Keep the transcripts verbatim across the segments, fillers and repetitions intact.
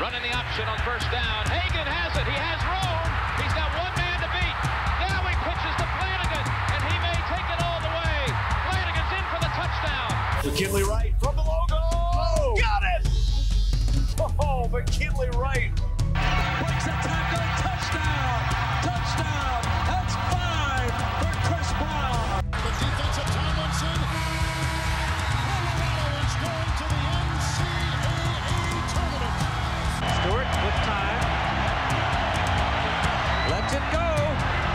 Running the option on first down. Hagan has it. He has room. He's got one man to beat. Now he pitches to Flanagan, and he may take it all the way. Flanagan's in for the touchdown. McKinley Wright from the logo. Oh, got it! Oh, McKinley Wright. Breaks a tackle. Touchdown. Touchdown. That's five for Chris Brown. The defense of Tomlinson. Colorado is going to the N C double A tournament. Stewart with time. Lets it go.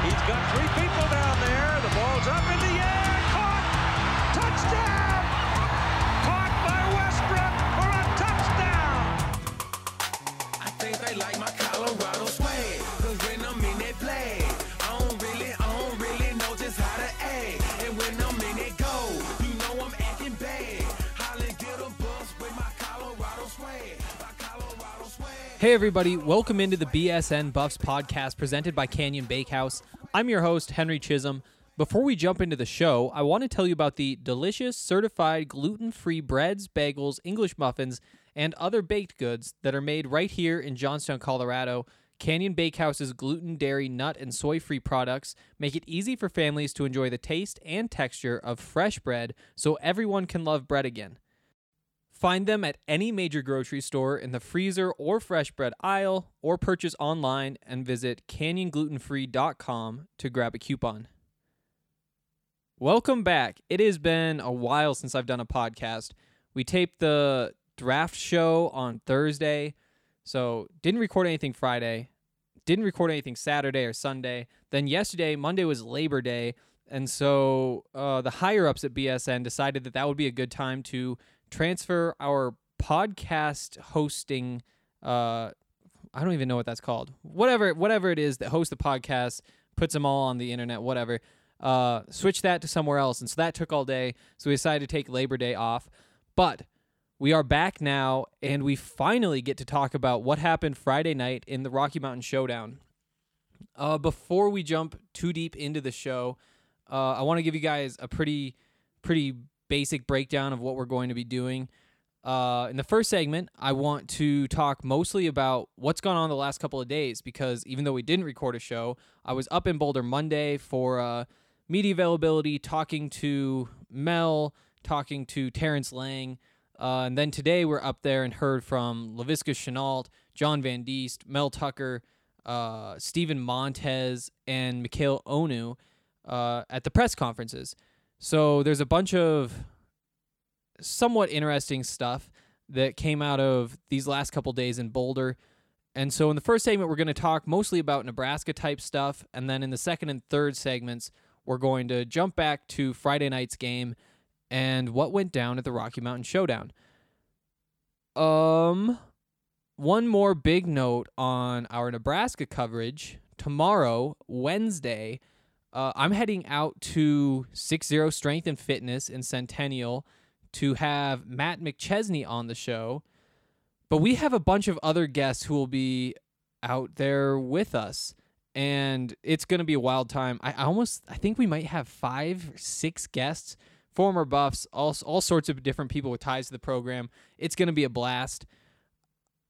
He's got three people down there. The ball's up in the air. Caught. Touchdown. Caught by Westbrook for a touchdown. I think they like my Colorado swag. Cause when I'm in that play, I don't really, I don't really know just how to act. And when I'm in that go, you know I'm acting bad. Holland did a bus with my Colorado swag. My Colorado swag. Hey everybody, welcome into the B S N Buffs podcast presented by Canyon Bakehouse. I'm your host, Henry Chisholm. Before we jump into the show, I want to tell you about the delicious, certified, gluten-free breads, bagels, English muffins, and other baked goods that are made right here in Johnstown, Colorado. Canyon Bakehouse's gluten, dairy, nut, and soy-free products make it easy for families to enjoy the taste and texture of fresh bread so everyone can love bread again. Find them at any major grocery store in the freezer or fresh bread aisle, or purchase online and visit canyon gluten free dot com to grab a coupon. Welcome back. It has been a while since I've done a podcast. We taped the draft show on Thursday, so didn't record anything Friday, didn't record anything Saturday or Sunday. Then yesterday, Monday was Labor Day, and so uh, the higher-ups at B S N decided that that would be a good time to transfer our podcast hosting, uh, I don't even know what that's called, whatever whatever it is that hosts the podcast, puts them all on the internet, whatever, uh, switch that to somewhere else, and so that took all day, so we decided to take Labor Day off, but we are back now, and we finally get to talk about what happened Friday night in the Rocky Mountain Showdown. Uh, before we jump too deep into the show, uh, I want to give you guys a pretty pretty basic breakdown of what we're going to be doing. Uh, in the first segment, I want to talk mostly about what's gone on the last couple of days, because even though we didn't record a show, I was up in Boulder Monday for uh, media availability, talking to Mel, talking to Terrence Lang. Uh, and then today we're up there and heard from Laviska Shenault, John Van Deest, Mel Tucker, uh, Steven Montez, and Mikhail Onu uh, at the press conferences. So there's a bunch of somewhat interesting stuff that came out of these last couple days in Boulder. And so in the first segment, we're going to talk mostly about Nebraska-type stuff. And then in the second and third segments, we're going to jump back to Friday night's game and what went down at the Rocky Mountain Showdown. Um, one more big note on our Nebraska coverage. Tomorrow, Wednesday, uh, I'm heading out to six zero Strength and Fitness in Centennial to have Matt McChesney on the show. But we have a bunch of other guests who will be out there with us, and it's going to be a wild time. I, I almost, I think we might have five or six guests, former Buffs, all, all sorts of different people with ties to the program. It's going to be a blast.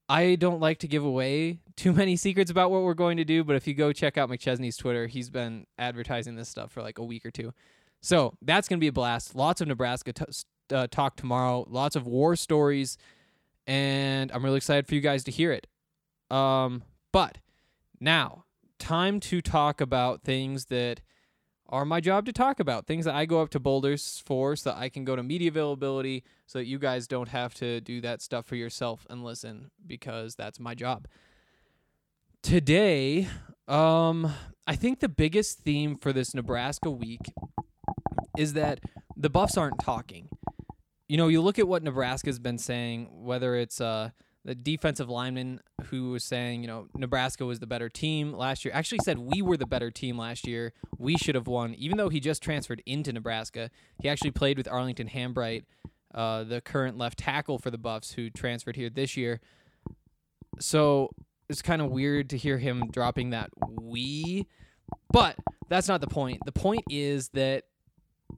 I don't like to give away too many secrets about what we're going to do, but if you go check out McChesney's Twitter, he's been advertising this stuff for like a week or two. So that's going to be a blast. Lots of Nebraska t- uh, talk tomorrow, lots of war stories, and I'm really excited for you guys to hear it. Um, but now, time to talk about things that are my job to talk about, things that I go up to Boulders for so that I can go to media availability so that you guys don't have to do that stuff for yourself and listen, because that's my job. Today, um, I think the biggest theme for this Nebraska week is that the Buffs aren't talking. You know, you look at what Nebraska's been saying, whether it's uh, the defensive lineman who was saying, you know, Nebraska was the better team last year, actually said we were the better team last year. We should have won. Even though he just transferred into Nebraska, he actually played with Arlington Hambright, uh, the current left tackle for the Buffs, who transferred here this year. So it's kind of weird to hear him dropping that we, but that's not the point. The point is that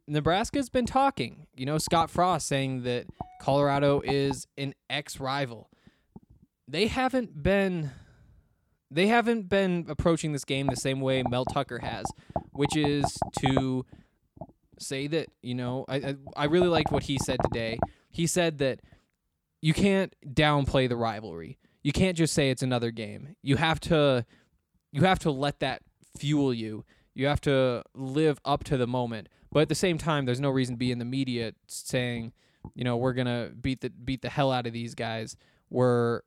Nebraska's been talking. You know, Scott Frost saying that Colorado is an ex-rival. they haven't been they haven't been approaching this game the same way Mel Tucker has, which is to say that, you know, I I, I really liked what he said today. He said that you can't downplay the rivalry. You can't just say it's another game. You have to you have to let that fuel you. You have to live up to the moment. But at the same time, there's no reason to be in the media saying, you know, we're going to beat the beat the hell out of these guys. We're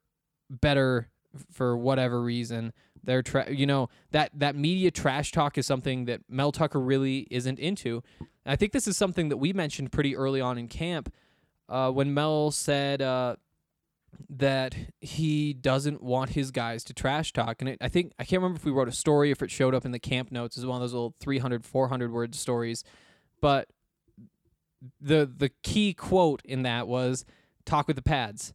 better for whatever reason. They're tra- you know, that that media trash talk is something that Mel Tucker really isn't into. And I think this is something that we mentioned pretty early on in camp uh, when Mel said uh, that he doesn't want his guys to trash talk. And it, I think, I can't remember if we wrote a story, if it showed up in the camp notes. It was one of those little three hundred, four hundred word stories. But the the key quote in that was, talk with the pads.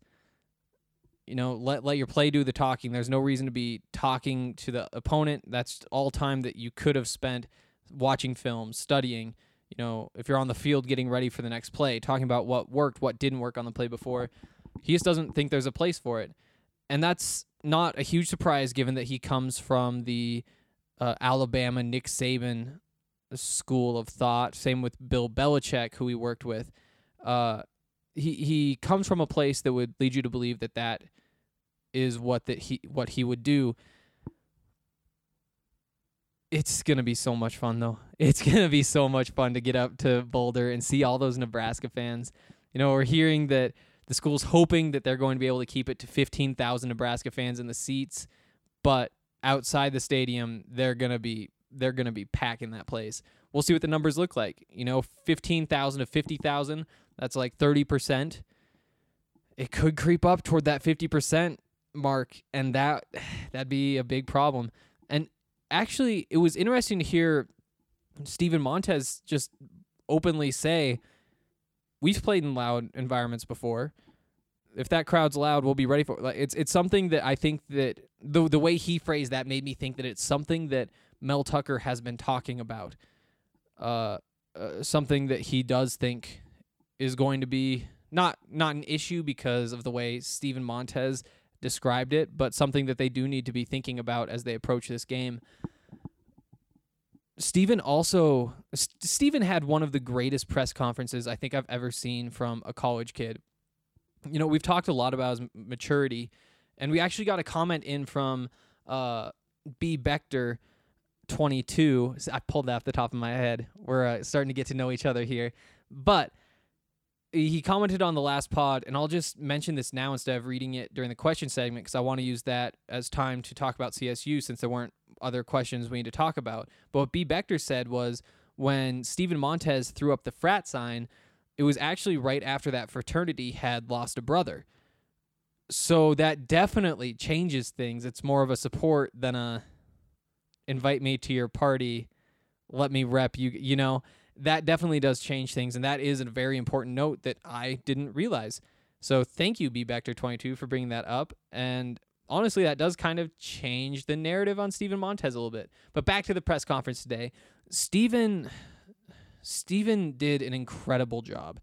You know, let let your play do the talking. There's no reason to be talking to the opponent. That's all time that you could have spent watching film, studying. You know, if you're on the field getting ready for the next play, talking about what worked, what didn't work on the play before. He just doesn't think there's a place for it. And that's not a huge surprise given that he comes from the uh, Alabama Nick Saban school of thought. Same with Bill Belichick, who he worked with. Uh, he he comes from a place that would lead you to believe that that is what that he what he would do. It's gonna be so much fun though. It's gonna be so much fun to get up to Boulder and see all those Nebraska fans. You know, we're hearing that the school's hoping that they're going to be able to keep it to fifteen thousand Nebraska fans in the seats, but outside the stadium, they're gonna be they're gonna be packing that place. We'll see what the numbers look like. You know, fifteen thousand to fifty thousand. That's like thirty percent. It could creep up toward that fifty percent mark, and that that'd be a big problem. And actually, it was interesting to hear Steven Montez just openly say, we've played in loud environments before. If that crowd's loud, we'll be ready for it. Like, it's it's something that I think that the the way he phrased that made me think that it's something that Mel Tucker has been talking about, uh, uh, something that he does think is going to be not not an issue because of the way Steven Montez described it, but something that they do need to be thinking about as they approach this game. Steven also, St- Steven had one of the greatest press conferences I think I've ever seen from a college kid. You know, we've talked a lot about his maturity, and we actually got a comment in from uh, B. Bechter, twenty-two. I pulled that off the top of my head. We're uh, starting to get to know each other here. But he commented on the last pod, and I'll just mention this now instead of reading it during the question segment because I want to use that as time to talk about C S U since there weren't other questions we need to talk about. But what B. Bechter said was when Steven Montez threw up the frat sign, it was actually right after that fraternity had lost a brother. So that definitely changes things. It's more of a support than a invite me to your party, let me rep you, you know. That definitely does change things, and that is a very important note that I didn't realize. So thank you, B. Bechter twenty-two, for bringing that up. And honestly, that does kind of change the narrative on Steven Montez a little bit. But back to the press conference today. Steven, Steven did an incredible job.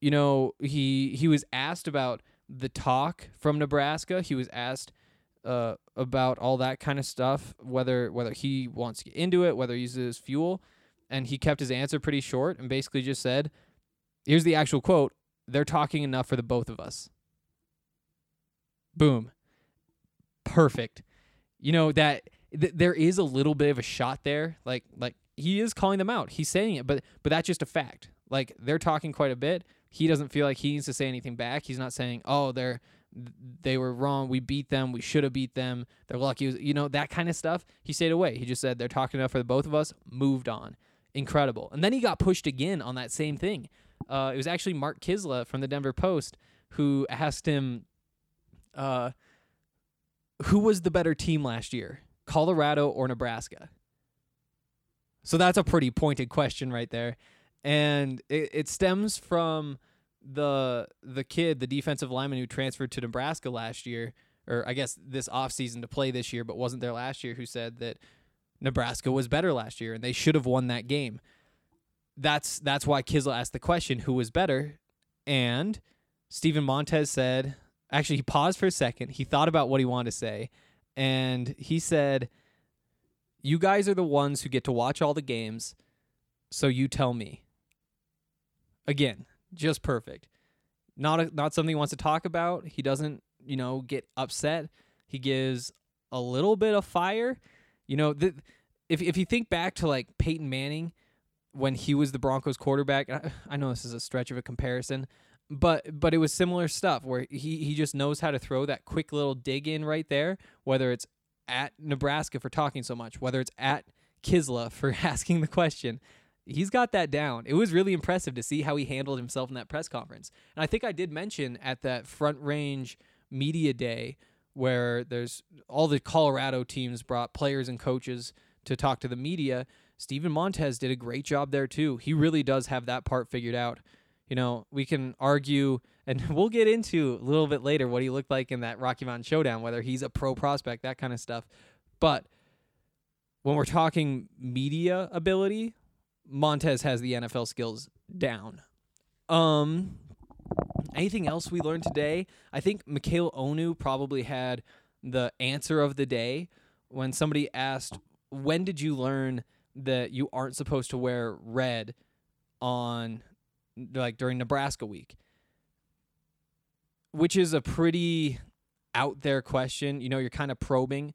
You know, he he was asked about the talk from Nebraska. He was asked uh, about all that kind of stuff, whether whether he wants to get into it, whether he uses it as fuel. And he kept his answer pretty short and basically just said, here's the actual quote, they're talking enough for the both of us. Boom. Perfect. You know, that th- there is a little bit of a shot there. Like, like he is calling them out. He's saying it, but but that's just a fact. Like, they're talking quite a bit. He doesn't feel like he needs to say anything back. He's not saying, oh, they're they were wrong. We beat them. We should have beat them. They're lucky. You know, that kind of stuff. He stayed away. He just said, they're talking enough for the both of us. Moved on. Incredible. And then he got pushed again on that same thing. Uh, it was actually Mark Kisla from the Denver Post who asked him, uh, who was the better team last year, Colorado or Nebraska? So that's a pretty pointed question right there. And it, it stems from the the kid, the defensive lineman who transferred to Nebraska last year, or I guess this offseason to play this year, but wasn't there last year, who said that Nebraska was better last year, and they should have won that game. That's that's why Kisla asked the question, who was better? And Steven Montez said, Actually, he paused for a second. He thought about what he wanted to say, and he said, "You guys are the ones who get to watch all the games, so you tell me." Again, just perfect. Not a, not something he wants to talk about. He doesn't, you know, get upset. He gives a little bit of fire. You know, the, if if you think back to like Peyton Manning when he was the Broncos quarterback, I, I know this is a stretch of a comparison, but but it was similar stuff where he, he just knows how to throw that quick little dig in right there, whether it's at Nebraska for talking so much, whether it's at Kisla for asking the question. He's got that down. It was really impressive to see how he handled himself in that press conference. And I think I did mention at that Front Range media day where there's all the Colorado teams brought players and coaches to talk to the media. Steven Montez did a great job there too. He really does have that part figured out. You know, we can argue, and we'll get into a little bit later what he looked like in that Rocky Mountain Showdown, whether he's a pro prospect, that kind of stuff. But when we're talking media ability, Montez has the N F L skills down. Um, anything else we learned today? I think Mikhail Onu probably had the answer of the day when somebody asked, when did you learn that you aren't supposed to wear red on, like, during Nebraska week? Which is a pretty out there question. You know, you're kind of probing.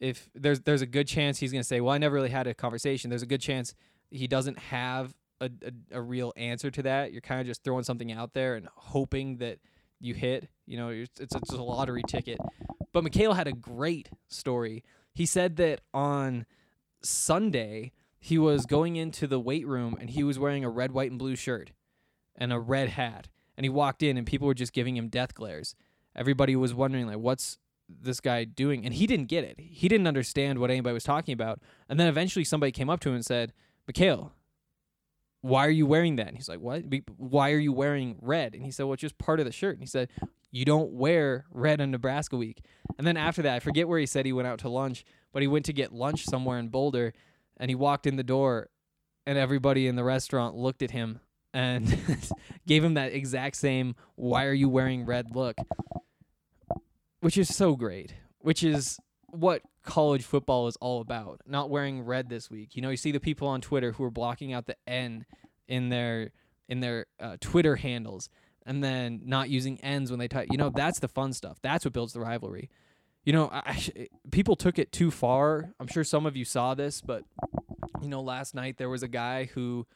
If there's there's a good chance he's going to say, well, I never really had a conversation. There's a good chance he doesn't have a, a, a real answer to that. You're kind of just throwing something out there and hoping that you hit. You know, it's, it's a lottery ticket. But Mikhail had a great story. He said that on Sunday, he was going into the weight room and he was wearing a red, white, and blue shirt and a red hat. And he walked in and people were just giving him death glares. Everybody was wondering, like, what's this guy doing? And he didn't get it. He didn't understand what anybody was talking about. And then eventually somebody came up to him and said, Mikhail, why are you wearing that? And he's like, what? Why are you wearing red? And he said, well, it's just part of the shirt. And he said, you don't wear red on Nebraska week. And then after that, I forget where he said he went out to lunch, but he went to get lunch somewhere in Boulder, and he walked in the door, and everybody in the restaurant looked at him and gave him that exact same, why are you wearing red look? Which is so great, which is what college football is all about, not wearing red this week. You know, you see the people on Twitter who are blocking out the N in their in their uh, Twitter handles and then not using N's when they type. You know, that's the fun stuff. That's what builds the rivalry. You know, I, people took it too far. I'm sure some of you saw this, but, you know, last night there was a guy who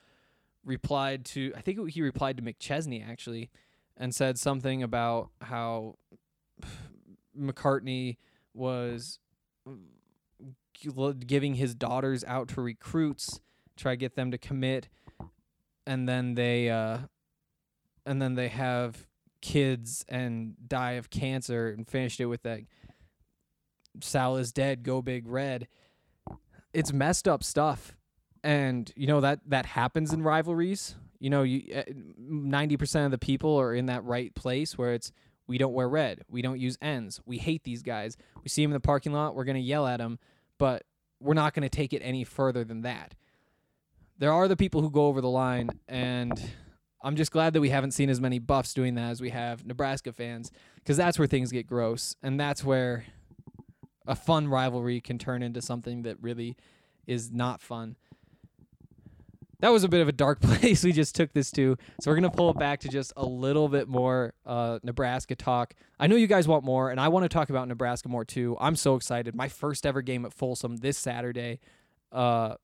replied to, I think he replied to McChesney, actually, and said something about how McCartney was giving his daughters out to recruits, try to get them to commit, and then they uh, and then they have kids and die of cancer, and finished it with that Sal is dead, go big red. It's messed up stuff, and you know that that happens in rivalries. You know, you uh, ninety percent of the people are in that right place where it's, we don't wear red. We don't use N's. We hate these guys. We see them in the parking lot. We're going to yell at them, but we're not going to take it any further than that. There are the people who go over the line, and I'm just glad that we haven't seen as many Buffs doing that as we have Nebraska fans, because that's where things get gross, and that's where a fun rivalry can turn into something that really is not fun. That was a bit of a dark place we just took this to, so we're going to pull it back to just a little bit more uh, Nebraska talk. I know you guys want more, and I want to talk about Nebraska more too. I'm so excited. My first ever game at Folsom this Saturday, uh,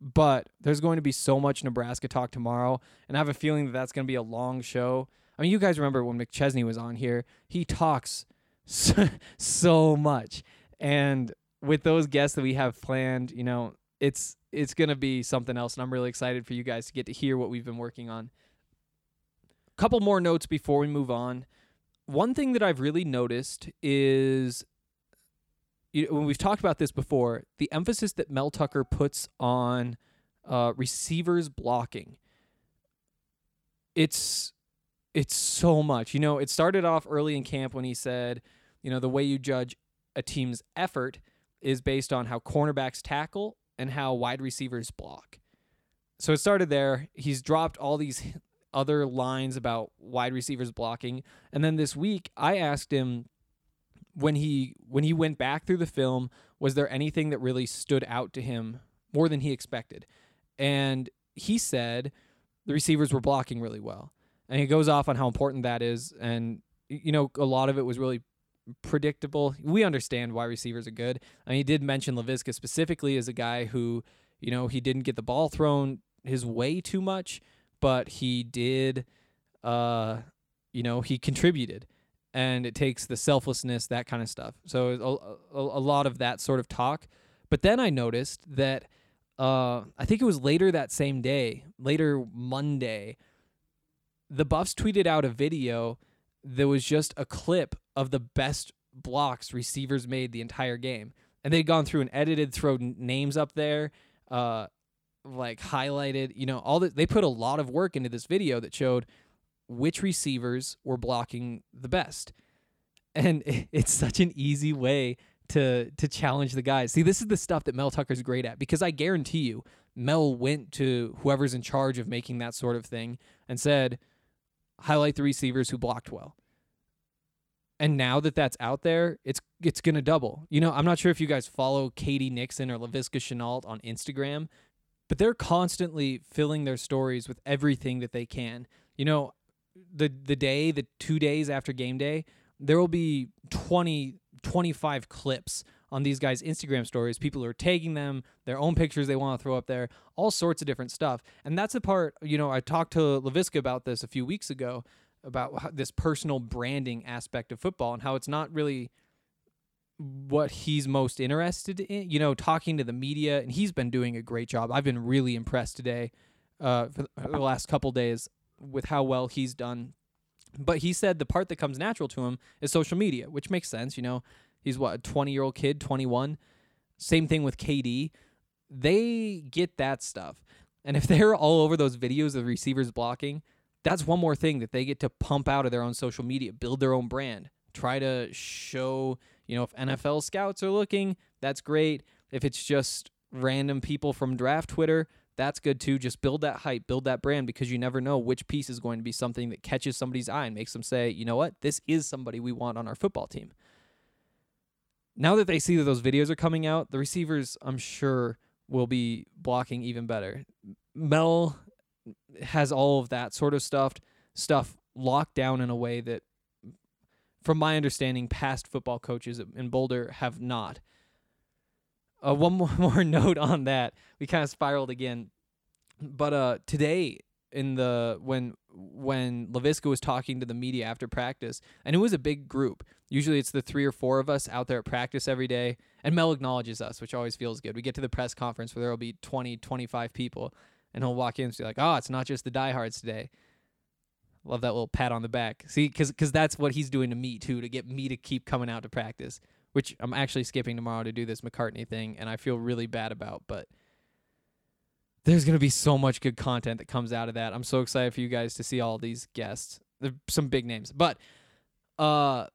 but there's going to be so much Nebraska talk tomorrow, and I have a feeling that that's going to be a long show. I mean, you guys remember when McChesney was on here. He talks so, so much, and with those guests that we have planned, you know, it's it's going to be something else, and I'm really excited for you guys to get to hear what we've been working on. A couple more notes before we move on. One thing that I've really noticed is, you know, when we've talked about this before, the emphasis that Mel Tucker puts on uh, receivers blocking. It's it's so much. You know, it started off early in camp when he said, you know, the way you judge a team's effort is based on how cornerbacks tackle and how wide receivers block. So it started there. He's dropped all these other lines about wide receivers blocking. And then this week I asked him, when he when he went back through the film, was there anything that really stood out to him more than he expected? And he said the receivers were blocking really well. And he goes off on how important that is. And, you know, a lot of it was really predictable. We understand why receivers are good. I mean, he did mention Laviska specifically as a guy who, you know, he didn't get the ball thrown his way too much, but he did, uh, you know, he contributed. And it takes the selflessness, that kind of stuff. So a, a, a lot of that sort of talk. But then I noticed that uh, I think it was later that same day, later Monday, the Buffs tweeted out a video that was just a clip of the best blocks receivers made the entire game. And they'd gone through and edited, thrown names up there, uh, like highlighted, you know, all that. They put a lot of work into this video that showed which receivers were blocking the best. And it's such an easy way to to challenge the guys. See, this is the stuff that Mel Tucker's great at, because I guarantee you Mel went to whoever's in charge of making that sort of thing and said, highlight the receivers who blocked well. And now that that's out there, it's it's going to double. You know, I'm not sure if you guys follow K D. Nixon or Laviska Shenault on Instagram, but they're constantly filling their stories with everything that they can. You know, the the day, the two days after game day, there will be twenty, twenty-five clips on these guys' Instagram stories. People are tagging them, their own pictures they want to throw up there, all sorts of different stuff. And that's the part, you know, I talked to Laviska about this a few weeks ago, about this personal branding aspect of football and how it's not really what he's most interested in, you know, talking to the media. And he's been doing a great job. I've been really impressed today uh, for the last couple days with how well he's done. But he said the part that comes natural to him is social media, which makes sense. You know, he's what, a twenty-year-old kid, twenty-one. Same thing with K D. They get that stuff. And if they're all over those videos of receivers blocking, that's one more thing that they get to pump out of their own social media, build their own brand, try to show, you know, if N F L scouts are looking, that's great. If it's just random people from draft Twitter, that's good too. Just build that hype, build that brand, because you never know which piece is going to be something that catches somebody's eye and makes them say, you know what, this is somebody we want on our football team. Now that they see that those videos are coming out, the receivers, I'm sure, will be blocking even better. Mel has all of that sort of stuff, stuff locked down in a way that, from my understanding, past football coaches in Boulder have not. Uh, one more, more note on that. We kind of spiraled again, but uh, today in the when when Laviska was talking to the media after practice, and it was a big group. Usually it's the three or four of us out there at practice every day, and Mel acknowledges us, which always feels good. We get to the press conference where there will be twenty, twenty-five people, and he'll walk in and be like, "Oh, it's not just the diehards today." Love that little pat on the back. See, because because that's what he's doing to me too, to get me to keep coming out to practice. Which I'm actually skipping tomorrow to do this McCartney thing, and I feel really bad about, but there's going to be so much good content that comes out of that. I'm so excited for you guys to see all these guests. There's some big names. But uh,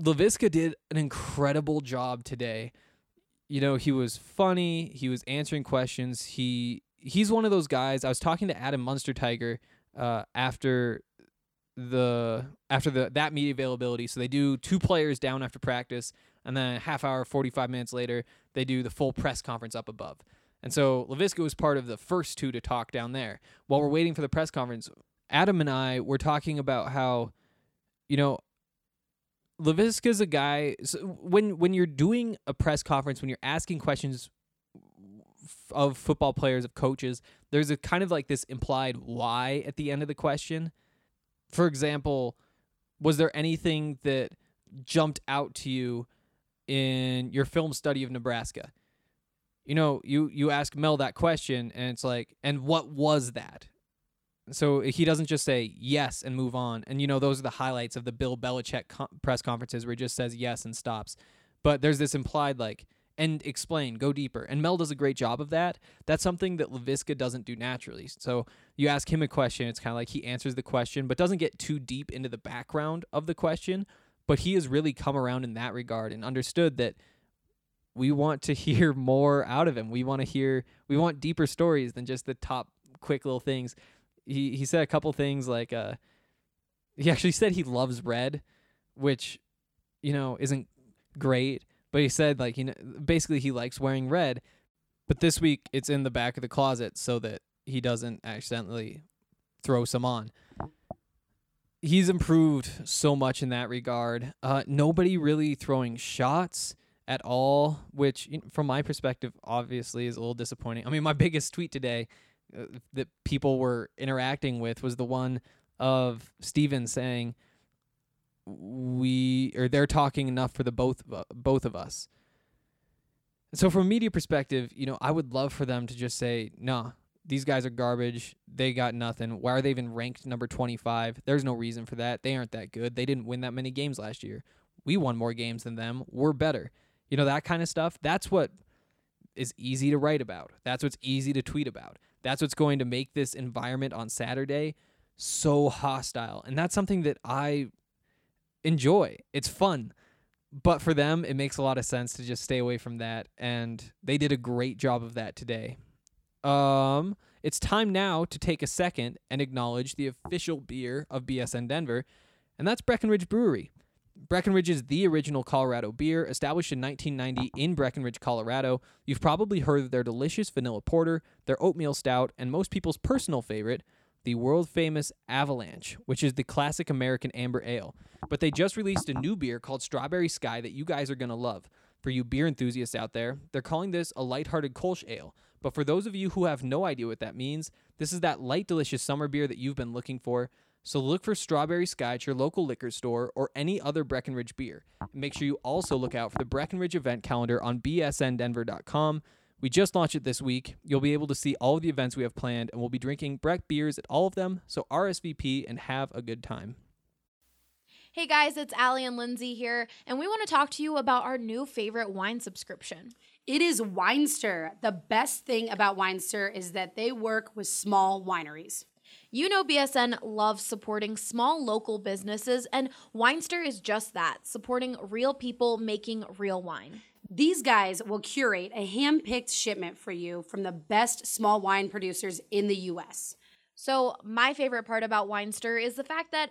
Laviska did an incredible job today. You know, he was funny. He was answering questions. He He's one of those guys. I was talking to Adam Munsterteiger uh, after... the after the that media availability. So they do two players down after practice, and then a half hour, forty-five minutes later, they do the full press conference up above. And so Laviska was part of the first two to talk down there. While we're waiting for the press conference, Adam and I were talking about how, you know, Laviska's a guy, so when when you're doing a press conference, when you're asking questions of football players, of coaches, there's a kind of like this implied why at the end of the question. For example, was there anything that jumped out to you in your film study of Nebraska? You know, you, you ask Mel that question, and it's like, and what was that? So he doesn't just say yes and move on. And, you know, those are the highlights of the Bill Belichick co- press conferences where he just says yes and stops. But there's this implied, like, and explain, go deeper. And Mel does a great job of that. That's something that Laviska doesn't do naturally. So you ask him a question, it's kind of like he answers the question, but doesn't get too deep into the background of the question. But he has really come around in that regard and understood that we want to hear more out of him. We want to hear, we want deeper stories than just the top quick little things. he he said a couple things like uh, he actually said he loves red, which, you know, isn't great. But he said, like, you know, basically he likes wearing red. But this week it's in the back of the closet so that he doesn't accidentally throw some on. He's improved so much in that regard. Uh, nobody really throwing shots at all, which, you know, from my perspective, obviously is a little disappointing. I mean, my biggest tweet today uh, that people were interacting with was the one of Steven saying, we or they're talking enough for the both uh, both of us. So from a media perspective, you know, I would love for them to just say, nah, these guys are garbage. They got nothing. Why are they even ranked number twenty-five? There's no reason for that. They aren't that good. They didn't win that many games last year. We won more games than them. We're better. You know, that kind of stuff. That's what is easy to write about. That's what's easy to tweet about. That's what's going to make this environment on Saturday so hostile. And that's something that I enjoy. It's fun. But for them, it makes a lot of sense to just stay away from that. And they did a great job of that today. Um, it's time now to take a second and acknowledge the official beer of B S N Denver, and that's Breckenridge Brewery. Breckenridge is the original Colorado beer, established in nineteen ninety in Breckenridge, Colorado. You've probably heard of their delicious vanilla porter, their oatmeal stout, and most people's personal favorite, the world-famous Avalanche, which is the classic American amber ale. But they just released a new beer called Strawberry Sky that you guys are going to love. For you beer enthusiasts out there, they're calling this a lighthearted Kolsch ale. But for those of you who have no idea what that means, this is that light, delicious summer beer that you've been looking for. So look for Strawberry Sky at your local liquor store or any other Breckenridge beer. And make sure you also look out for the Breckenridge event calendar on b s n denver dot com. We just launched it this week. You'll be able to see all of the events we have planned, and we'll be drinking Breck beers at all of them, so R S V P and have a good time. Hey guys, it's Allie and Lindsay here, and we want to talk to you about our new favorite wine subscription. It is Winester. The best thing about Winester is that they work with small wineries. You know B S N loves supporting small local businesses, and Winester is just that, supporting real people making real wine. These guys will curate a hand-picked shipment for you from the best small wine producers in the U S. So my favorite part about Winester is the fact that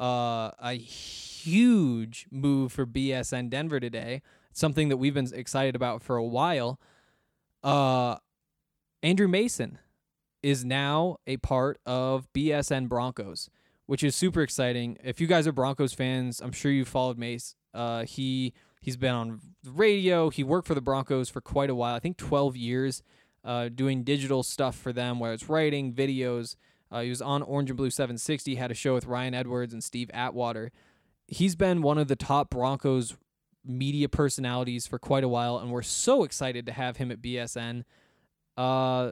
Uh, a huge move for B S N Denver today, something that we've been excited about for a while. Uh, Andrew Mason is now a part of B S N Broncos, which is super exciting. If you guys are Broncos fans, I'm sure you followed Mace. Uh, he, he's been on the radio. He worked for the Broncos for quite a while, I think twelve years, uh, doing digital stuff for them, whether it's writing, videos. Uh, he was on Orange and Blue seven sixty, had a show with Ryan Edwards and Steve Atwater. He's been one of the top Broncos media personalities for quite a while, and we're so excited to have him at B S N. Uh,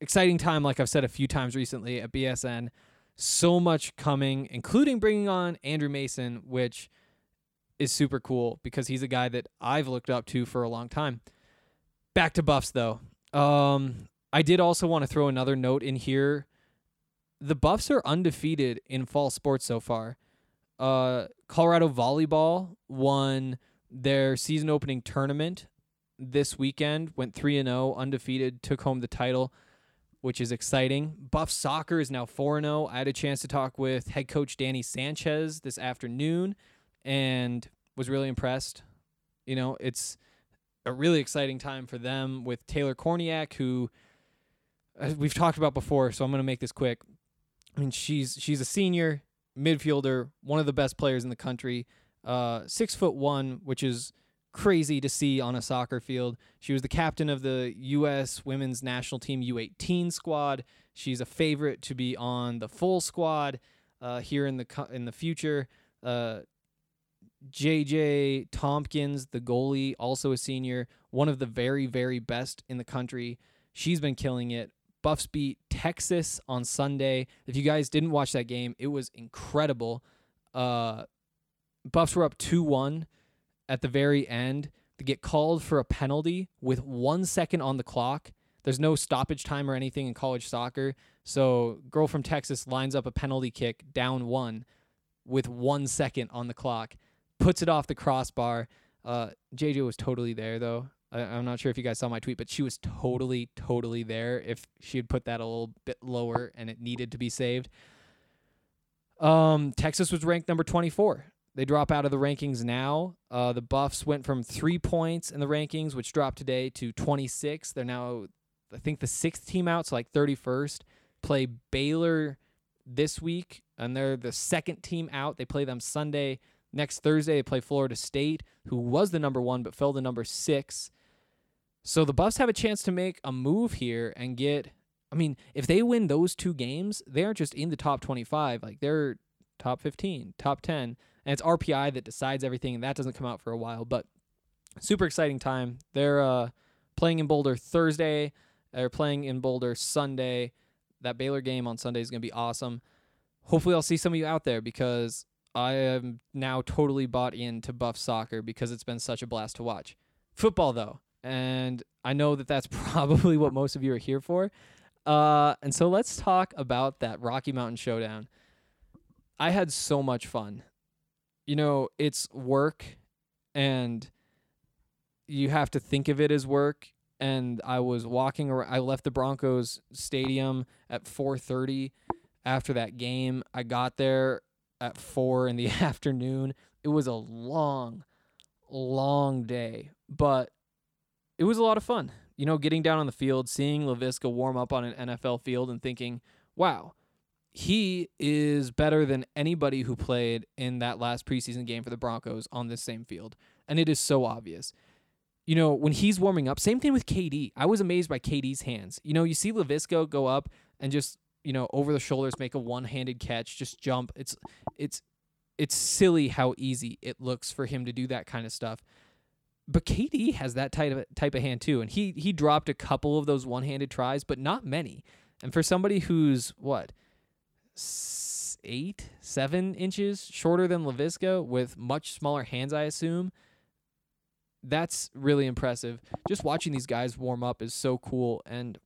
exciting time, like I've said a few times recently, at B S N. So much coming, including bringing on Andrew Mason, which is super cool because he's a guy that I've looked up to for a long time. Back to Buffs, though. Um... I did also want to throw another note in here. The Buffs are undefeated in fall sports so far. Uh, Colorado Volleyball won their season-opening tournament this weekend, went three and oh, undefeated, took home the title, which is exciting. Buff Soccer is now four and oh. I had a chance to talk with head coach Danny Sanchez this afternoon and was really impressed. You know, it's a really exciting time for them with Taylor Korniak, who we've talked about before, so I'm going to make this quick. I mean, she's she's a senior, midfielder, one of the best players in the country, uh, six foot one, which is crazy to see on a soccer field. She was the captain of the U S women's national team U eighteen squad. She's a favorite to be on the full squad uh, here in the co- in the future. Uh, J J. Tompkins, the goalie, also a senior, one of the very, very best in the country. She's been killing it. Buffs beat Texas on Sunday. If you guys didn't watch that game, it was incredible. Uh, Buffs were up two one at the very end. They get called for a penalty with one second on the clock. There's no stoppage time or anything in college soccer. So girl from Texas lines up a penalty kick down one with one second on the clock, puts it off the crossbar. Uh, J J was totally there, though. I, I'm not sure if you guys saw my tweet, but she was totally, totally there if she had put that a little bit lower and it needed to be saved. Um, Texas was ranked number twenty-four. They drop out of the rankings now. Uh, the Buffs went from three points in the rankings, which dropped today, to twenty-six. They're now, I think, the sixth team out, so like thirty-first. Play Baylor this week, and they're the second team out. They play them Sunday. Next Thursday, they play Florida State, who was the number one but fell to number six. So the Buffs have a chance to make a move here and get, I mean, if they win those two games, they aren't just in the top twenty-five. Like, they're top fifteen, top ten. And it's R P I that decides everything, and that doesn't come out for a while. But super exciting time. They're uh, playing in Boulder Thursday. They're playing in Boulder Sunday. That Baylor game on Sunday is going to be awesome. Hopefully I'll see some of you out there, because I am now totally bought into Buff soccer because it's been such a blast to watch. Football, though, and I know that that's probably what most of you are here for. Uh, and so let's talk about that Rocky Mountain Showdown. I had so much fun. You know, it's work, and you have to think of it as work. And I was walking around. I left the Broncos stadium at four thirty after that game. I got there at four in the afternoon. It was a long, long day, but it was a lot of fun. You know, getting down on the field, seeing Laviska warm up on an N F L field and thinking, wow, he is better than anybody who played in that last preseason game for the Broncos on this same field. And it is so obvious. You know, when he's warming up, same thing with K D. I was amazed by K D's hands. You know, you see Laviska go up and just, you know, over the shoulders, make a one-handed catch, just jump. It's it's it's silly how easy it looks for him to do that kind of stuff. But K D has that type of type of hand too, and he he dropped a couple of those one-handed tries, but not many. And for somebody who's what eight, seven inches shorter than Laviska with much smaller hands, I assume, that's really impressive. Just watching these guys warm up is so cool, and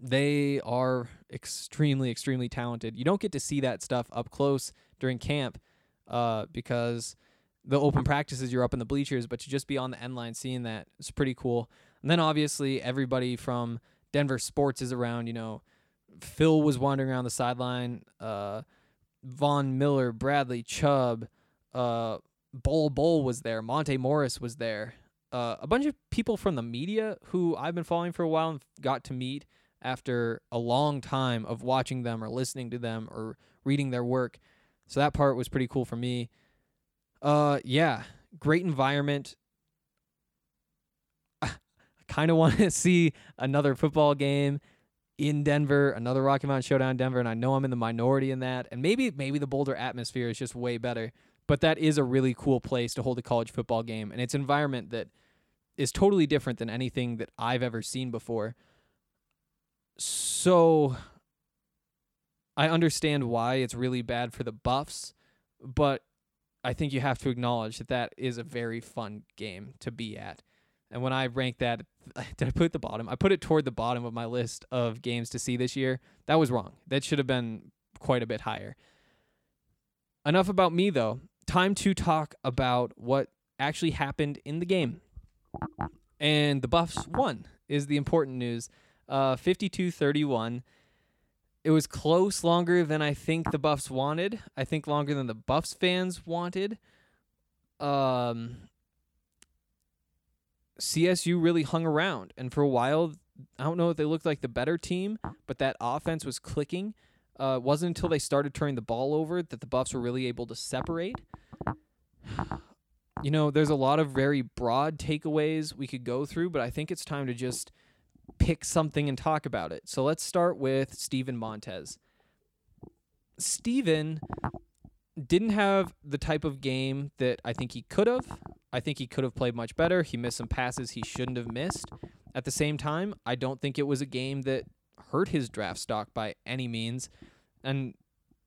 they are extremely, extremely talented. You don't get to see that stuff up close during camp uh, because the open practices, you're up in the bleachers, but to just be on the end line seeing that is pretty cool. And then obviously everybody from Denver sports is around. You know, Phil was wandering around the sideline, uh, Von Miller, Bradley Chubb, uh, Bol Bol was there, Monte Morris was there, uh, a bunch of people from the media who I've been following for a while and got to meet after a long time of watching them or listening to them or reading their work. So that part was pretty cool for me. Uh, yeah, great environment. I kind of want to see another football game in Denver, another Rocky Mountain Showdown Denver, and I know I'm in the minority in that. And maybe maybe the Boulder atmosphere is just way better, but that is a really cool place to hold a college football game, and it's an environment that is totally different than anything that I've ever seen before. So I understand why it's really bad for the Buffs, but I think you have to acknowledge that that is a very fun game to be at. And when I ranked that, did I put the bottom? I put it toward the bottom of my list of games to see this year. That was wrong. That should have been quite a bit higher. Enough about me, though. Time to talk about what actually happened in the game. And the Buffs won is the important news. Uh, fifty-two thirty-one. It was close, longer than I think the Buffs wanted. I think longer than the Buffs fans wanted. Um, C S U really hung around, and for a while, I don't know if they looked like the better team, but that offense was clicking. Uh, it wasn't until they started turning the ball over that the Buffs were really able to separate. You know, there's a lot of very broad takeaways we could go through, but I think it's time to just pick something and talk about it. So let's start with Steven Montez. Steven didn't have the type of game that I think he could have. I think he could have played much better. He missed some passes he shouldn't have missed. At the same time, I don't think it was a game that hurt his draft stock by any means. And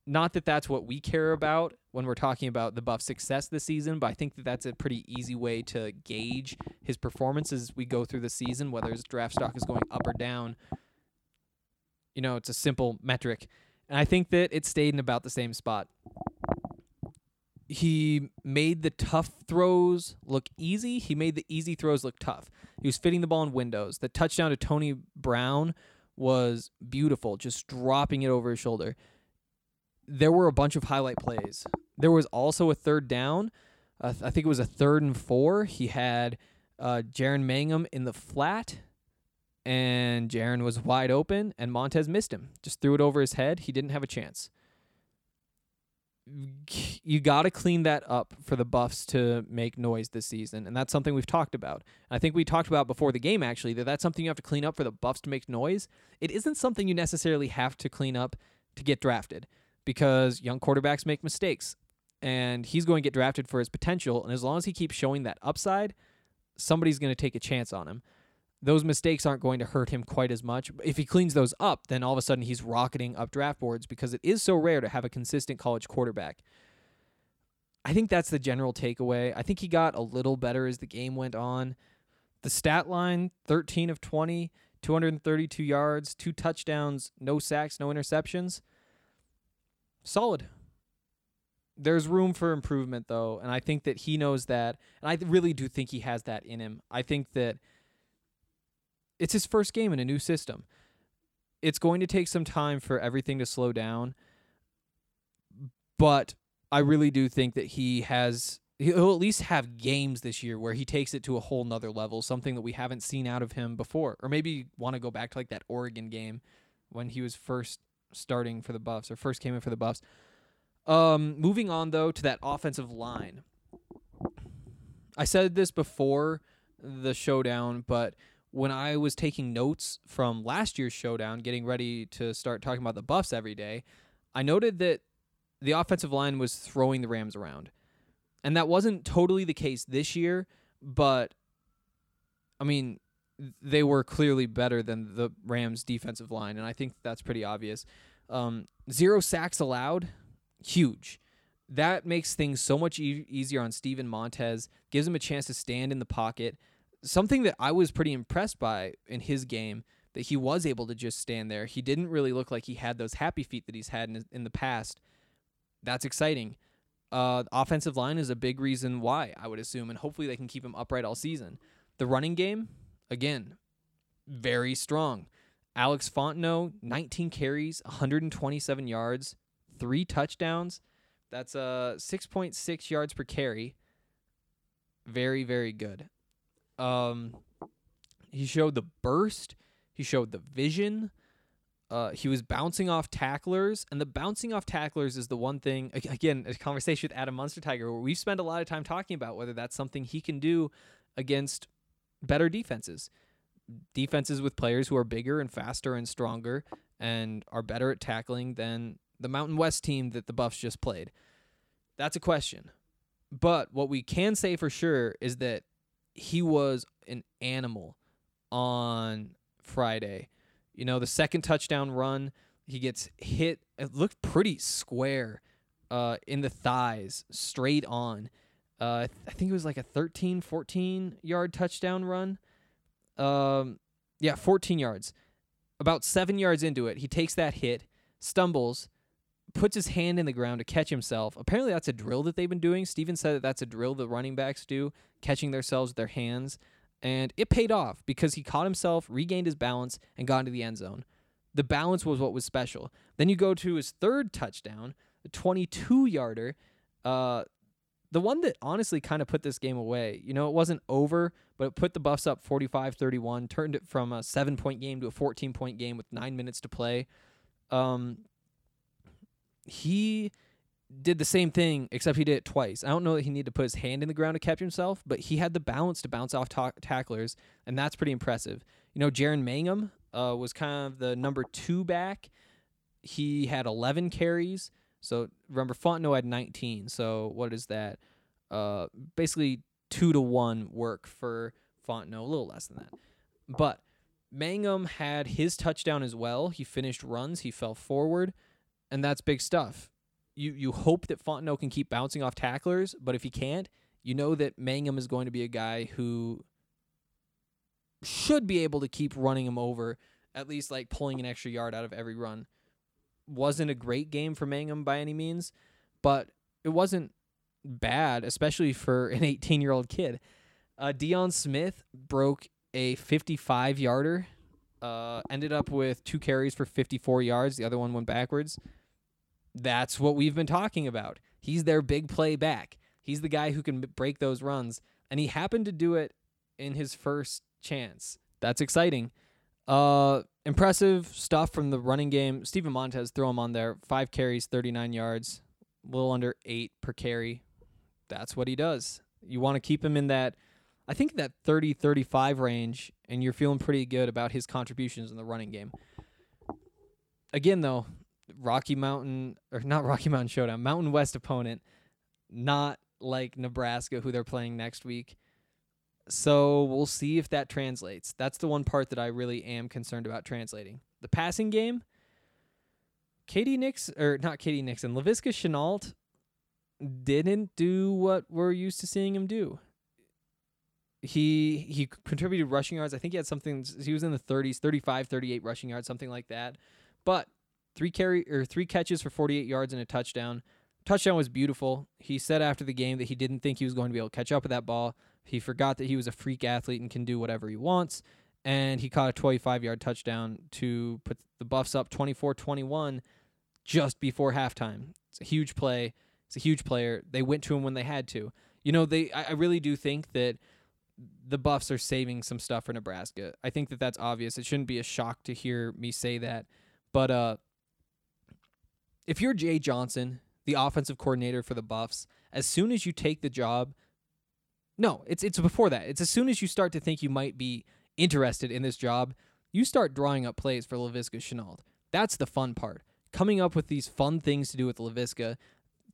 not that that's what we care about when we're talking about the Buffs' success this season, but I think that that's a pretty easy way to gauge his performance as we go through the season, whether his draft stock is going up or down. You know, it's a simple metric. And I think that it stayed in about the same spot. He made the tough throws look easy. He made the easy throws look tough. He was fitting the ball in windows. The touchdown to Tony Brown was beautiful, just dropping it over his shoulder. There were a bunch of highlight plays. There was also a third down. Uh, I think it was a third and four. He had uh, Jaren Mangham in the flat, and Jaren was wide open, and Montez missed him. Just threw it over his head. He didn't have a chance. You got to clean that up for the Buffs to make noise this season, and that's something we've talked about. I think we talked about before the game, actually, that that's something you have to clean up for the Buffs to make noise. It isn't something you necessarily have to clean up to get drafted because young quarterbacks make mistakes, and he's going to get drafted for his potential, and as long as he keeps showing that upside, somebody's going to take a chance on him. Those mistakes aren't going to hurt him quite as much. If he cleans those up, then all of a sudden he's rocketing up draft boards because it is so rare to have a consistent college quarterback. I think that's the general takeaway. I think he got a little better as the game went on. The stat line, thirteen of twenty, two hundred thirty-two yards, two touchdowns, no sacks, no interceptions. Solid. There's room for improvement, though, and I think that he knows that. And I really do think he has that in him. I think that it's his first game in a new system. It's going to take some time for everything to slow down, but I really do think that he has, he'll at least have games this year where he takes it to a whole nother level, something that we haven't seen out of him before. Or maybe you want to go back to like that Oregon game when he was first starting for the Buffs or first came in for the Buffs. Um, moving on though to that offensive line. I said this before the showdown, but when I was taking notes from last year's showdown, getting ready to start talking about the Buffs every day, I noted that the offensive line was throwing the Rams around. And that wasn't totally the case this year, but, I mean, they were clearly better than the Rams' defensive line, and I think that's pretty obvious. Um, zero sacks allowed, huge. That makes things so much e- easier on Steven Montez, gives him a chance to stand in the pocket. Something that I was pretty impressed by in his game, that he was able to just stand there. He didn't really look like he had those happy feet that he's had in, in the past. That's exciting. Uh, the offensive line is a big reason why, I would assume, and hopefully they can keep him upright all season. The running game, again, very strong. Alex Fontenot, nineteen carries, one hundred twenty-seven yards, three touchdowns. That's uh, six point six yards per carry. Very, very good. Um, he showed the burst. He showed the vision. Uh, he was bouncing off tacklers, and the bouncing off tacklers is the one thing. Again, a conversation with Adam Munsterteiger where we've spent a lot of time talking about whether that's something he can do against better defenses, defenses with players who are bigger and faster and stronger and are better at tackling than the Mountain West team that the Buffs just played. That's a question. But what we can say for sure is that he was an animal on Friday. You know, the second touchdown run, he gets hit. It looked pretty square uh, in the thighs, straight on. Uh, I think it was like a thirteen, fourteen-yard touchdown run. Um, yeah, fourteen yards. About seven yards into it, he takes that hit, stumbles, puts his hand in the ground to catch himself. Apparently that's a drill that they've been doing. Steven said that that's a drill the running backs do, catching themselves with their hands. And it paid off because he caught himself, regained his balance, and got into the end zone. The balance was what was special. Then you go to his third touchdown, a twenty-two-yarder. Uh, the one that honestly kind of put this game away. You know, it wasn't over, but it put the Buffs up forty-five thirty-one, turned it from a seven-point game to a fourteen-point game with nine minutes to play. Um... he did the same thing, except he did it twice. I don't know that he needed to put his hand in the ground to catch himself, but he had the balance to bounce off ta- tacklers, and that's pretty impressive. You know, Jaren Mangham uh, was kind of the number two back. He had eleven carries. So remember, Fontenot had nineteen. So what is that? Uh, basically two to one work for Fontenot, a little less than that. But Mangham had his touchdown as well. He finished runs. He fell forward, and that's big stuff. You you hope that Fontenot can keep bouncing off tacklers, but if he can't, you know that Mangham is going to be a guy who should be able to keep running him over, at least like pulling an extra yard out of every run. Wasn't a great game for Mangham by any means, but it wasn't bad, especially for an eighteen-year-old kid. Uh, Deion Smith broke a fifty-five-yarder, uh, ended up with two carries for fifty-four yards. The other one went backwards. That's what we've been talking about. He's their big play back. He's the guy who can break those runs, and he happened to do it in his first chance. That's exciting. Uh, impressive stuff from the running game. Steven Montez, throw him on there. Five carries, thirty-nine yards, a little under eight per carry. That's what he does. You want to keep him in that, I think, that thirty thirty-five range, and you're feeling pretty good about his contributions in the running game. Again, though, Rocky Mountain, or not Rocky Mountain Showdown, Mountain West opponent, not like Nebraska, who they're playing next week. So we'll see if that translates. That's the one part that I really am concerned about translating. The passing game, K D. Nixon, or not K D. Nixon, Laviska Shenault didn't do what we're used to seeing him do. He he contributed rushing yards. I think he had something, he was in the thirties, thirty-five, thirty-eight rushing yards, something like that. But Three carry or three catches for forty-eight yards and a touchdown. Touchdown was beautiful. He said after the game that he didn't think he was going to be able to catch up with that ball. He forgot that he was a freak athlete and can do whatever he wants. And he caught a twenty-five-yard touchdown to put the Buffs up twenty-four twenty-one just before halftime. It's a huge play. It's a huge player. They went to him when they had to. You know, they. I really do think that the Buffs are saving some stuff for Nebraska. I think that that's obvious. It shouldn't be a shock to hear me say that. But, uh, if you're Jay Johnson, the offensive coordinator for the Buffs, as soon as you take the job, no, it's it's before that. It's as soon as you start to think you might be interested in this job, you start drawing up plays for Laviska Shenault. That's the fun part. Coming up with these fun things to do with Laviska,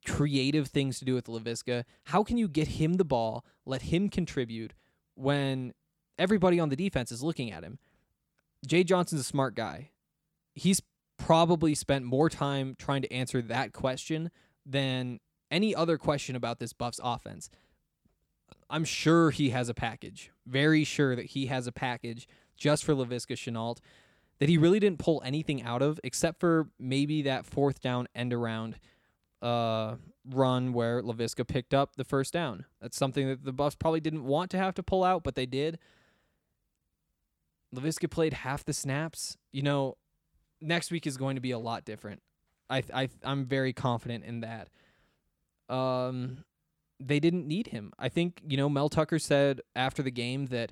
creative things to do with Laviska. How can you get him the ball, let him contribute when everybody on the defense is looking at him? Jay Johnson's a smart guy. He's probably spent more time trying to answer that question than any other question about this Buffs offense. I'm sure he has a package. Very sure that he has a package just for Laviska Shenault that he really didn't pull anything out of, except for maybe that fourth down end around uh, run where Laviska picked up the first down. That's something that the Buffs probably didn't want to have to pull out, but they did. Laviska played half the snaps. You know, next week is going to be a lot different. I, I, I'm very confident in that. Um, they didn't need him. I think, you know, Mel Tucker said after the game that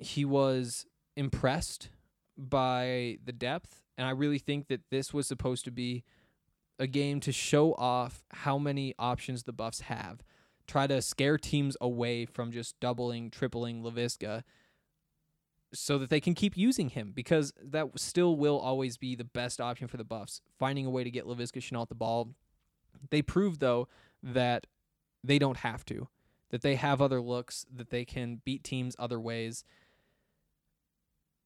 he was impressed by the depth, and I really think that this was supposed to be a game to show off how many options the Buffs have. Try to scare teams away from just doubling, tripling Laviska, so that they can keep using him, because that still will always be the best option for the Buffs, finding a way to get Laviska Shenault the ball. They proved, though, that they don't have to, that they have other looks, that they can beat teams other ways.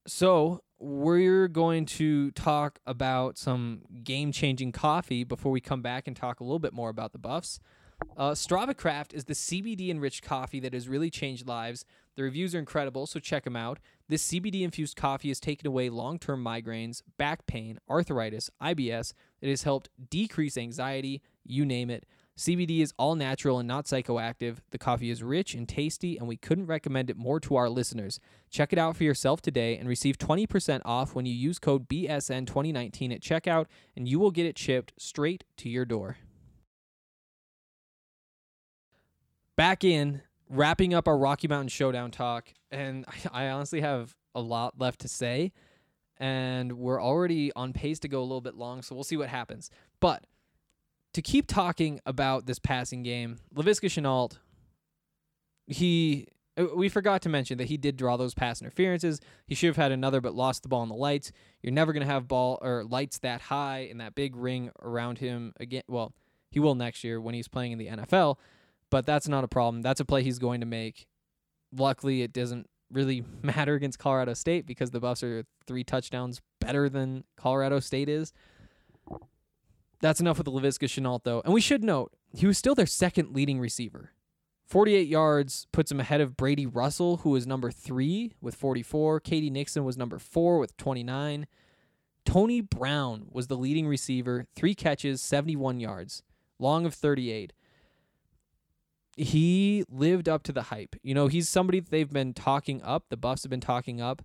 So we're going to talk about some game-changing coffee before we come back and talk a little bit more about the Buffs. Uh, Strava Craft is the C B D-enriched coffee that has really changed lives. The reviews are incredible, so check them out. This C B D-infused coffee has taken away long-term migraines, back pain, arthritis, I B S. It has helped decrease anxiety, you name it. C B D is all natural and not psychoactive. The coffee is rich and tasty, and we couldn't recommend it more to our listeners. Check it out for yourself today and receive twenty percent off when you use code B S N twenty nineteen at checkout, and you will get it shipped straight to your door. Back in, wrapping up our Rocky Mountain Showdown talk, and I honestly have a lot left to say, and we're already on pace to go a little bit long, so we'll see what happens. But to keep talking about this passing game, Laviska Shenault, he... We forgot to mention that he did draw those pass interferences. He should have had another, but lost the ball in the lights. You're never going to have ball or lights that high and that big ring around him again. Well, he will next year when he's playing in the N F L, but that's not a problem. That's a play he's going to make. Luckily, it doesn't really matter against Colorado State because the Buffs are three touchdowns better than Colorado State is. That's enough with the Laviska Shenault, though. And we should note, he was still their second leading receiver. forty-eight yards puts him ahead of Brady Russell, who was number three with forty-four. K D. Nixon was number four with twenty-nine. Tony Brown was the leading receiver, three catches, seventy-one yards, long of thirty-eight. He lived up to the hype. You know, he's somebody they've been talking up. The Buffs have been talking up.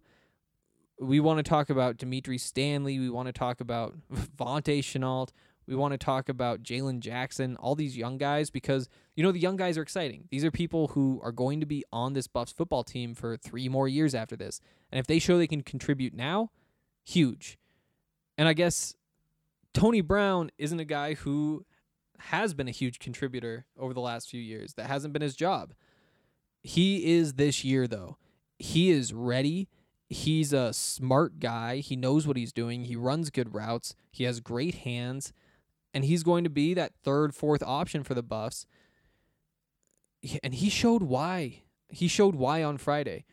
We want to talk about Demetri Stanley. We want to talk about Vontae Shenault. We want to talk about Jalen Jackson, all these young guys, because, you know, the young guys are exciting. These are people who are going to be on this Buffs football team for three more years after this. And if they show they can contribute now, huge. And I guess Tony Brown isn't a guy who has been a huge contributor over the last few years. That hasn't been his job. He is this year, though. He is ready. He's a smart guy. He knows what he's doing. He runs good routes. He has great hands. And he's going to be that third, fourth option for the Buffs. And he showed why. He showed why on Friday.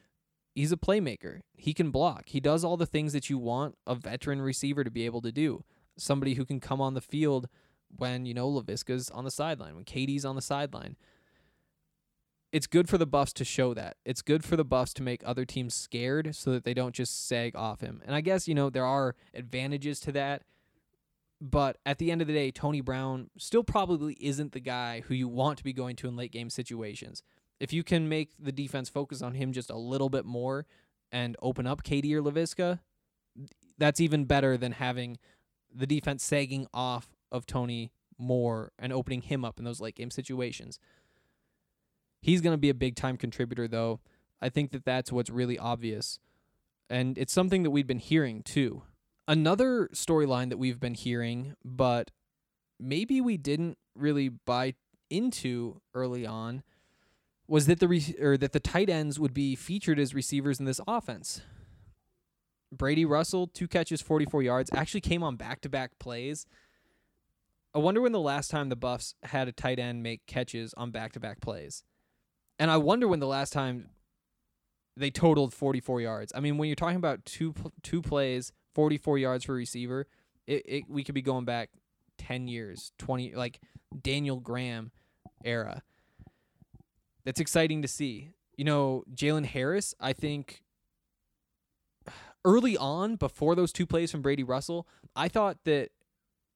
He's a playmaker. He can block. He does all the things that you want a veteran receiver to be able to do. Somebody who can come on the field when, you know, Laviska's on the sideline, when K D's on the sideline. It's good for the Buffs to show that. It's good for the Buffs to make other teams scared so that they don't just sag off him. And I guess, you know, there are advantages to that. But at the end of the day, Tony Brown still probably isn't the guy who you want to be going to in late game situations. If you can make the defense focus on him just a little bit more and open up K D or Laviska, that's even better than having the defense sagging off of Tony more and opening him up in those late game situations. He's going to be a big time contributor, though. I think that that's what's really obvious. And it's something that we've been hearing, too. Another storyline that we've been hearing, but maybe we didn't really buy into early on, was that the re- or that the tight ends would be featured as receivers in this offense. Brady Russell, two catches, forty-four yards, actually came on back-to-back plays. I wonder when the last time the Buffs had a tight end make catches on back-to-back plays. And I wonder when the last time they totaled forty-four yards. I mean, when you're talking about two two plays, forty-four yards for receiver, it, it we could be going back ten years, twenty, like Daniel Graham era. That's exciting to see. You know, Jalen Harris, I think early on, before those two plays from Brady Russell, I thought that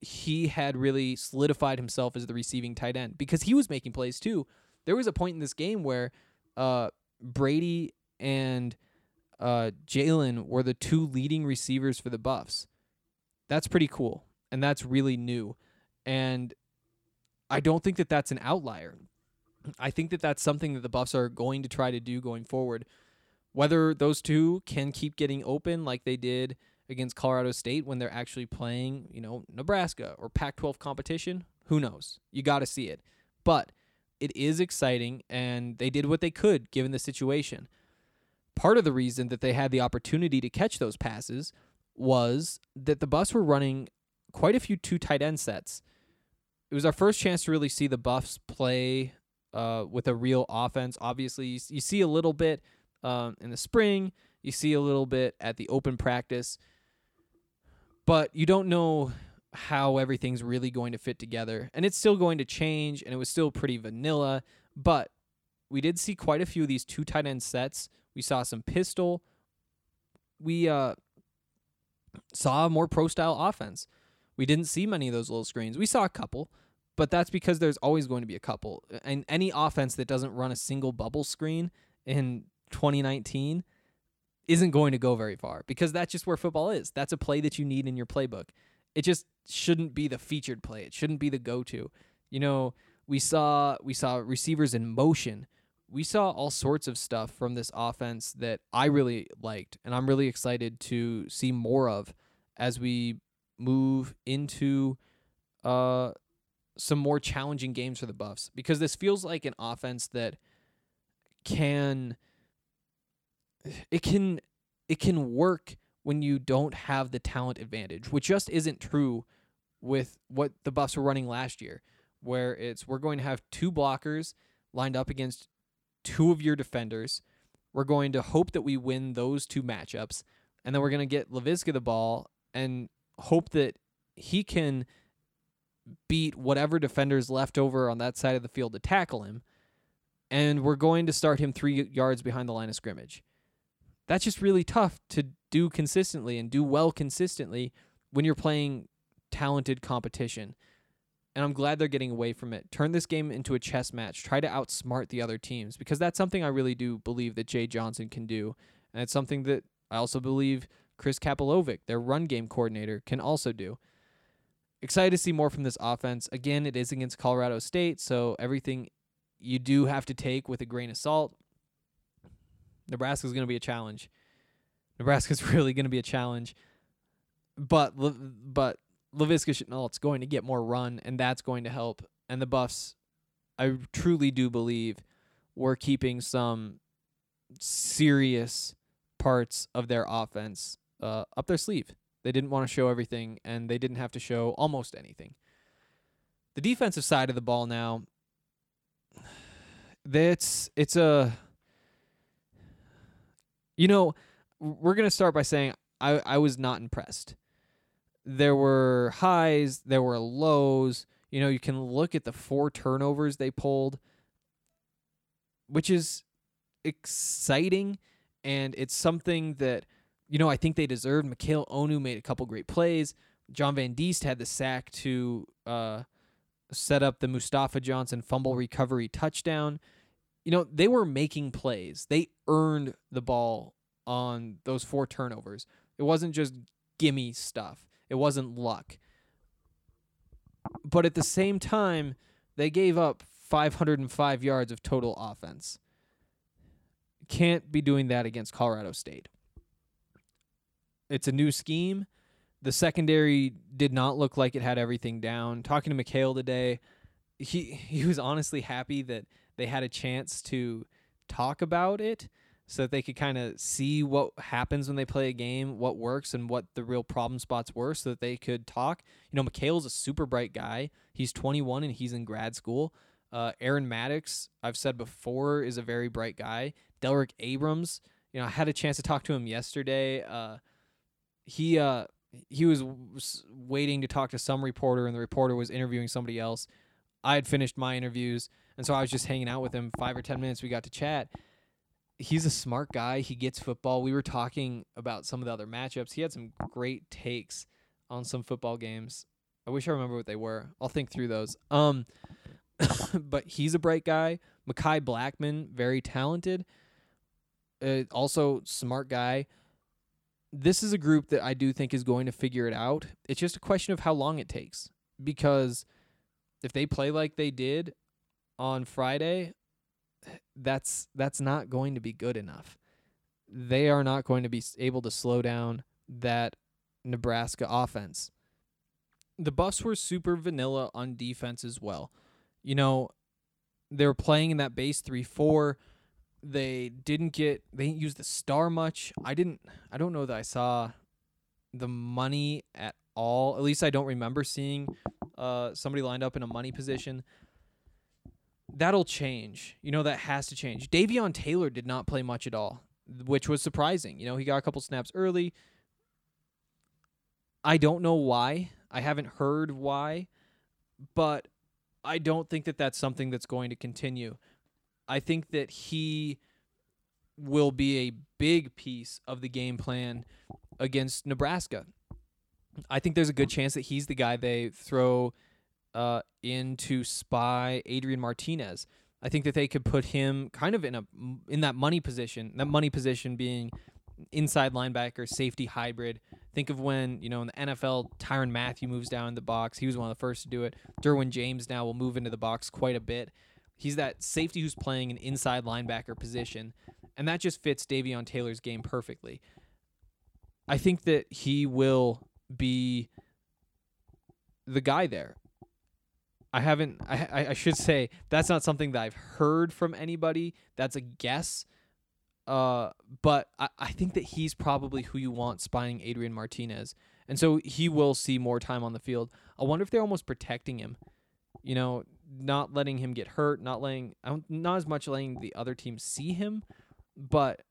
he had really solidified himself as the receiving tight end because he was making plays too. There was a point in this game where uh, Brady and Uh, Jalen were the two leading receivers for the Buffs. That's pretty cool, and that's really new. And I don't think that that's an outlier. I think that that's something that the Buffs are going to try to do going forward. Whether those two can keep getting open like they did against Colorado State when they're actually playing, you know, Nebraska or Pac twelve competition, who knows? You got to see it. But it is exciting, and they did what they could given the situation. Part of the reason that they had the opportunity to catch those passes was that the Buffs were running quite a few two tight end sets. It was our first chance to really see the Buffs play uh, with a real offense. Obviously, you, you see a little bit um, in the spring. You see a little bit at the open practice. But you don't know how everything's really going to fit together. And it's still going to change, and it was still pretty vanilla. But we did see quite a few of these two tight end sets. We saw some pistol. We uh, saw more pro-style offense. We didn't see many of those little screens. We saw a couple, but that's because there's always going to be a couple. And any offense that doesn't run a single bubble screen in twenty nineteen isn't going to go very far because that's just where football is. That's a play that you need in your playbook. It just shouldn't be the featured play. It shouldn't be the go-to. You know, we saw we saw receivers in motion. We saw all sorts of stuff from this offense that I really liked, and I'm really excited to see more of as we move into uh, some more challenging games for the Buffs, because this feels like an offense that can it can it can work when you don't have the talent advantage, which just isn't true with what the Buffs were running last year, where it's we're going to have two blockers lined up against two of your defenders. We're going to hope that we win those two matchups, and then we're going to get Laviska the ball and hope that he can beat whatever defender's left over on that side of the field to tackle him, and we're going to start him three yards behind the line of scrimmage. That's just really tough to do consistently and do well consistently when you're playing talented competition, and I'm glad they're getting away from it. Turn this game into a chess match. Try to outsmart the other teams, because that's something I really do believe that Jay Johnson can do, and it's something that I also believe Chris Kapilovic, their run game coordinator, can also do. Excited to see more from this offense. Again, it is against Colorado State, so everything you do have to take with a grain of salt. Nebraska's going to be a challenge. Nebraska's really going to be a challenge. But but Laviska Shenault's going to get more run, and that's going to help. And the Buffs, I truly do believe, were keeping some serious parts of their offense uh, up their sleeve. They didn't want to show everything, and they didn't have to show almost anything. The defensive side of the ball now, that's it's a, you know, we're going to start by saying I, I was not impressed. There were highs, there were lows. You know, you can look at the four turnovers they pulled, which is exciting, and it's something that, you know, I think they deserved. Mikhail Onu made a couple great plays. John Van Deest had the sack to uh, set up the Mustafa Johnson fumble recovery touchdown. You know, they were making plays. They earned the ball on those four turnovers. It wasn't just gimme stuff. It wasn't luck. But at the same time, they gave up five hundred five yards of total offense. Can't be doing that against Colorado State. It's a new scheme. The secondary did not look like it had everything down. Talking to Mikhail today, he he was honestly happy that they had a chance to talk about it so that they could kind of see what happens when they play a game, what works, and what the real problem spots were so that they could talk. You know, Mikhail's a super bright guy. He's twenty-one, and he's in grad school. Uh, Aaron Maddox, I've said before, is a very bright guy. Delrick Abram, you know, I had a chance to talk to him yesterday. Uh He uh he was waiting to talk to some reporter, and the reporter was interviewing somebody else. I had finished my interviews, and so I was just hanging out with him. Five or ten minutes, we got to chat. He's a smart guy. He gets football. We were talking about some of the other matchups. He had some great takes on some football games. I wish I remember what they were. I'll think through those. Um, but he's a bright guy. Mekhi Blackman, very talented. Uh, also smart guy. This is a group that I do think is going to figure it out. It's just a question of how long it takes, because if they play like they did on Friday, that's that's not going to be good enough. They are not going to be able to slow down that Nebraska offense. The Buffs were super vanilla on defense as well. You know, they were playing in that base three four. They didn't get, they didn't use the star much. I didn't, I don't know that I saw the money at all. At least I don't remember seeing uh, somebody lined up in a money position. That'll change. You know, that has to change. Davion Taylor did not play much at all, which was surprising. You know, he got a couple snaps early. I don't know why. I haven't heard why, but I don't think that that's something that's going to continue. I think that he will be a big piece of the game plan against Nebraska. I think there's a good chance that he's the guy they throw uh, in to spy Adrian Martinez. I think that they could put him kind of in a in that money position, that money position being inside linebacker, safety hybrid. Think of when, you know, in the N F L, Tyrann Mathieu moves down in the box. He was one of the first to do it. Derwin James now will move into the box quite a bit. He's that safety who's playing an inside linebacker position, and that just fits Davion Taylor's game perfectly. I think that he will be the guy there. I haven't, I, I should say, that's not something that I've heard from anybody. That's a guess. Uh, but I, I think that he's probably who you want spying Adrian Martinez. And so he will see more time on the field. I wonder if they're almost protecting him, you know, not letting him get hurt, not letting, not as much letting the other team see him, but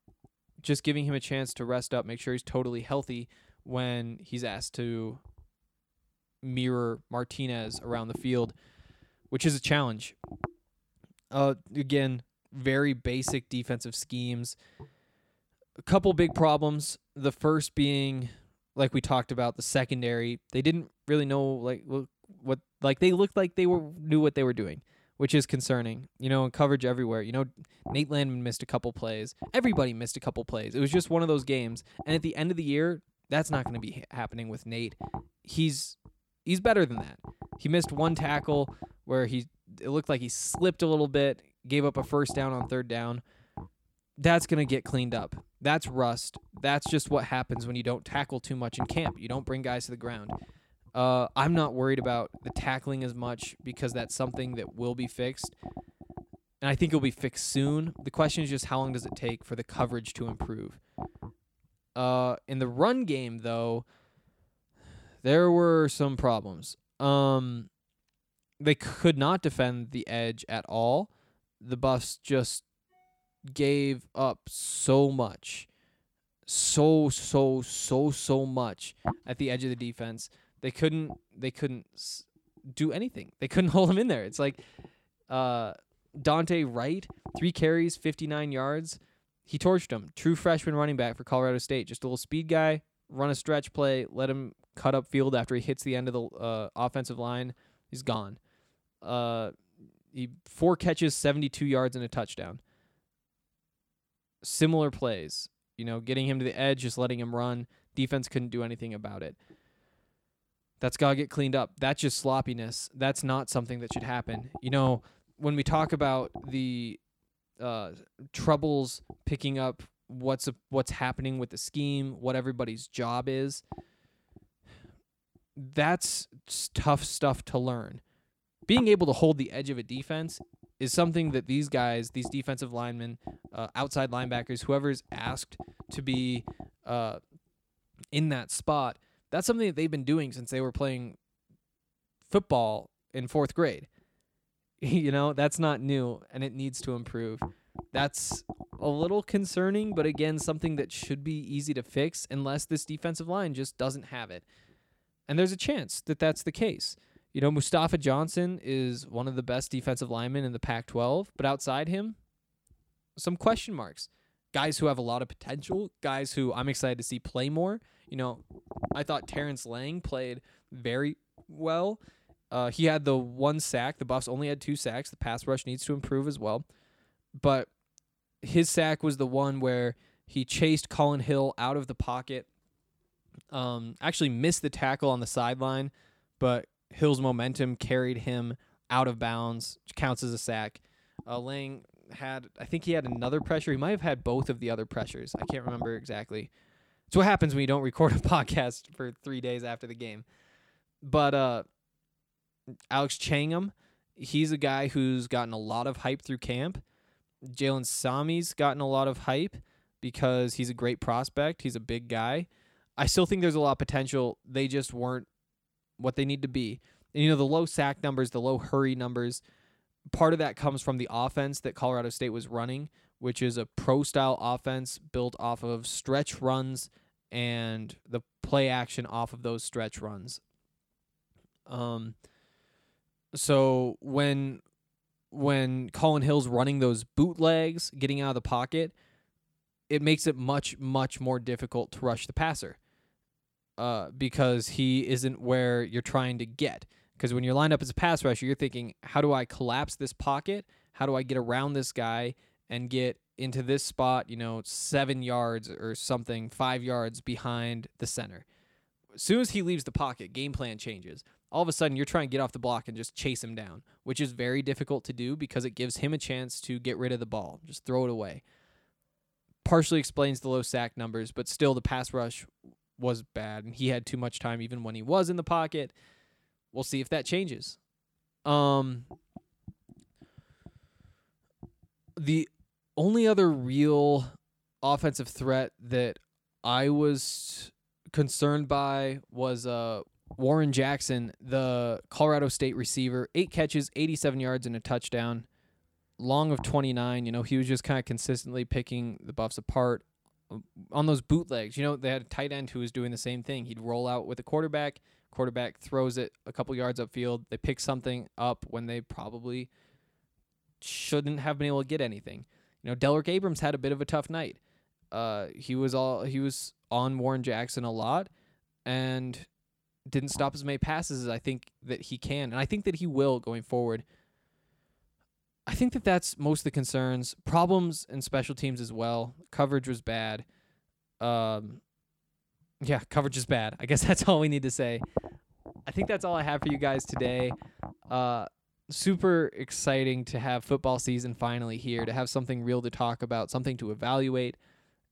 just giving him a chance to rest up, make sure he's totally healthy when he's asked to mirror Martinez around the field, which is a challenge. Uh, again, very basic defensive schemes. A couple big problems. The first being, like we talked about, the secondary. They didn't really know, like what, like they looked like they were knew what they were doing, which is concerning. You know, and coverage everywhere. You know, Nate Landman missed a couple plays. Everybody missed a couple plays. It was just one of those games. And at the end of the year, that's not going to be happening with Nate. He's he's better than that. He missed one tackle where he it looked like he slipped a little bit. Gave up a first down on third down. That's going to get cleaned up. That's rust. That's just what happens when you don't tackle too much in camp. You don't bring guys to the ground. Uh, I'm not worried about the tackling as much because that's something that will be fixed. And I think it'll be fixed soon. The question is just how long does it take for the coverage to improve? Uh, in the run game, though, there were some problems. Um, they could not defend the edge at all. The Buffs just gave up so much, so, so, so, so much at the edge of the defense. They couldn't, they couldn't do anything. They couldn't hold them in there. It's like uh, Dante Wright, three carries, fifty-nine yards. He torched him. True freshman running back for Colorado State. Just a little speed guy, run a stretch play, let him cut up field after he hits the end of the uh, offensive line. He's gone. Uh He four catches, seventy-two yards, and a touchdown. Similar plays, you know, getting him to the edge, just letting him run. Defense couldn't do anything about it. That's got to get cleaned up. That's just sloppiness. That's not something that should happen. You know, when we talk about the uh, troubles picking up what's a, what's happening with the scheme, what everybody's job is, that's tough stuff to learn. Being able to hold the edge of a defense is something that these guys, these defensive linemen, uh, outside linebackers, whoever's asked to be uh, in that spot, that's something that they've been doing since they were playing football in fourth grade. You know, that's not new, and it needs to improve. That's a little concerning, but again, something that should be easy to fix unless this defensive line just doesn't have it. And there's a chance that that's the case. You know, Mustafa Johnson is one of the best defensive linemen in the Pac twelve, but outside him, some question marks. Guys who have a lot of potential, guys who I'm excited to see play more. You know, I thought Terrence Lang played very well. Uh, he had the one sack. The Buffs only had two sacks. The pass rush needs to improve as well. But his sack was the one where he chased Colin Hill out of the pocket, um, actually missed the tackle on the sideline, but Hill's momentum carried him out of bounds, which counts as a sack. Uh, Lang had, I think he had another pressure. He might have had both of the other pressures. I can't remember exactly. It's what happens when you don't record a podcast for three days after the game. But uh, Alex Changham, he's a guy who's gotten a lot of hype through camp. Jalen Sami's gotten a lot of hype because he's a great prospect. He's a big guy. I still think there's a lot of potential. They just weren't what they need to be. And, you know, the low sack numbers, the low hurry numbers, part of that comes from the offense that Colorado State was running, which is a pro-style offense built off of stretch runs and the play action off of those stretch runs. Um. So when when Colin Hill's running those bootlegs, getting out of the pocket, it makes it much, much more difficult to rush the passer. Uh, because he isn't where you're trying to get. Because when you're lined up as a pass rusher, you're thinking, how do I collapse this pocket? How do I get around this guy and get into this spot, you know, seven yards or something, five yards behind the center? As soon as he leaves the pocket, game plan changes. All of a sudden, you're trying to get off the block and just chase him down, which is very difficult to do because it gives him a chance to get rid of the ball, just throw it away. Partially explains the low sack numbers, but still the pass rush was bad, and he had too much time even when he was in the pocket. We'll see if that changes. Um, the only other real offensive threat that I was concerned by was uh, Warren Jackson, the Colorado State receiver. Eight catches, eighty-seven yards, and a touchdown. Long of twenty-nine. You know, he was just kind of consistently picking the Buffs apart on those bootlegs. You know, they had a tight end who was doing the same thing. He'd roll out with a quarterback. Quarterback throws it a couple yards upfield. They pick something up when they probably shouldn't have been able to get anything. You know, Delrick Abram had a bit of a tough night. Uh, he was all he was on Warren Jackson a lot and didn't stop as many passes as I think that he can. And I think that he will going forward. I think that that's most of the concerns. Problems in special teams as well. Coverage was bad. Um, yeah, coverage is bad. I guess that's all we need to say. I think that's all I have for you guys today. Uh, super exciting to have football season finally here, to have something real to talk about, something to evaluate,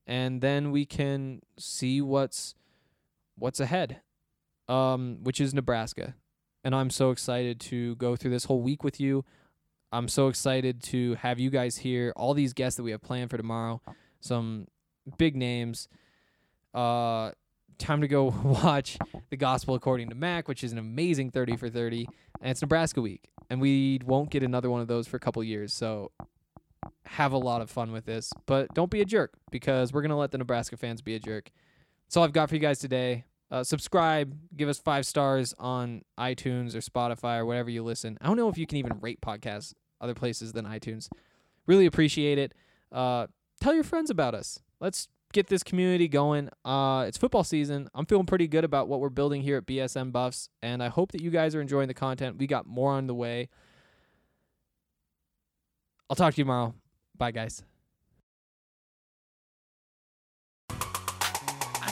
and then we can see what's what's ahead, um, which is Nebraska. And I'm so excited to go through this whole week with you. I'm so excited to have you guys here, all these guests that we have planned for tomorrow, some big names. Uh, time to go watch The Gospel According to Mac, which is an amazing thirty for thirty, and it's Nebraska week, and we won't get another one of those for a couple years, so have a lot of fun with this, but don't be a jerk, because we're going to let the Nebraska fans be a jerk. That's all I've got for you guys today. Uh, subscribe, give us five stars on iTunes or Spotify or whatever you listen. I don't know if you can even rate podcasts other places than iTunes. Really appreciate it. Uh, tell your friends about us. Let's get this community going. Uh, it's football season. I'm feeling pretty good about what we're building here at B S N Buffs, and I hope that you guys are enjoying the content. We got more on the way. I'll talk to you tomorrow. Bye, guys. I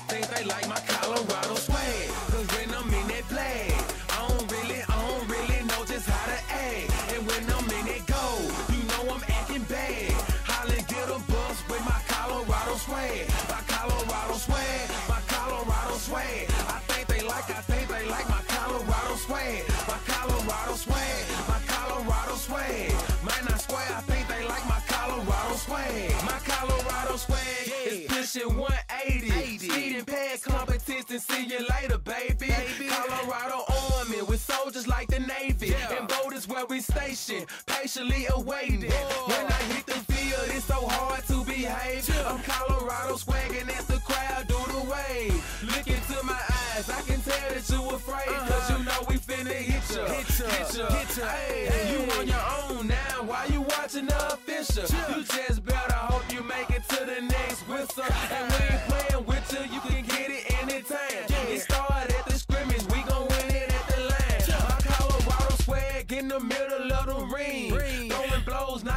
think they like my Colorado swag, 'cause when I'm in that flag, I don't really, I don't really know just how to act. And when I'm in that goal, you know I'm acting bad. Hollin' get a bus with my Colorado swag, my Colorado swag, my Colorado swag. I think they like, I think they like my Colorado swag, my Colorado swag, my Colorado swag. Might not swear, I think they like my Colorado swag, my Colorado swag. It's pushing one eighty. Speeding past competition, see you later, baby. baby. Colorado Army with soldiers like the Navy. Yeah. And voters where we stationed, patiently awaited. Whoa. When I hit the field, it's so hard to behave. Yeah. I'm Colorado swagging as the crowd do the wave. Look into my eyes, I can tell that you afraid. Uh-huh. 'Cause you know we finna hit ya, hit ya, hit ya. Hit ya. Hey, hey. You on your own now, why you watching the official? Yeah. You just better hope you make it to the next whistle. And we ain't playing with you, you can get it anytime. Yeah. It started at the scrimmage, we gon' win it at the line. Yeah. My Colorado swag in the middle of the ring. Ring. Throwing blows,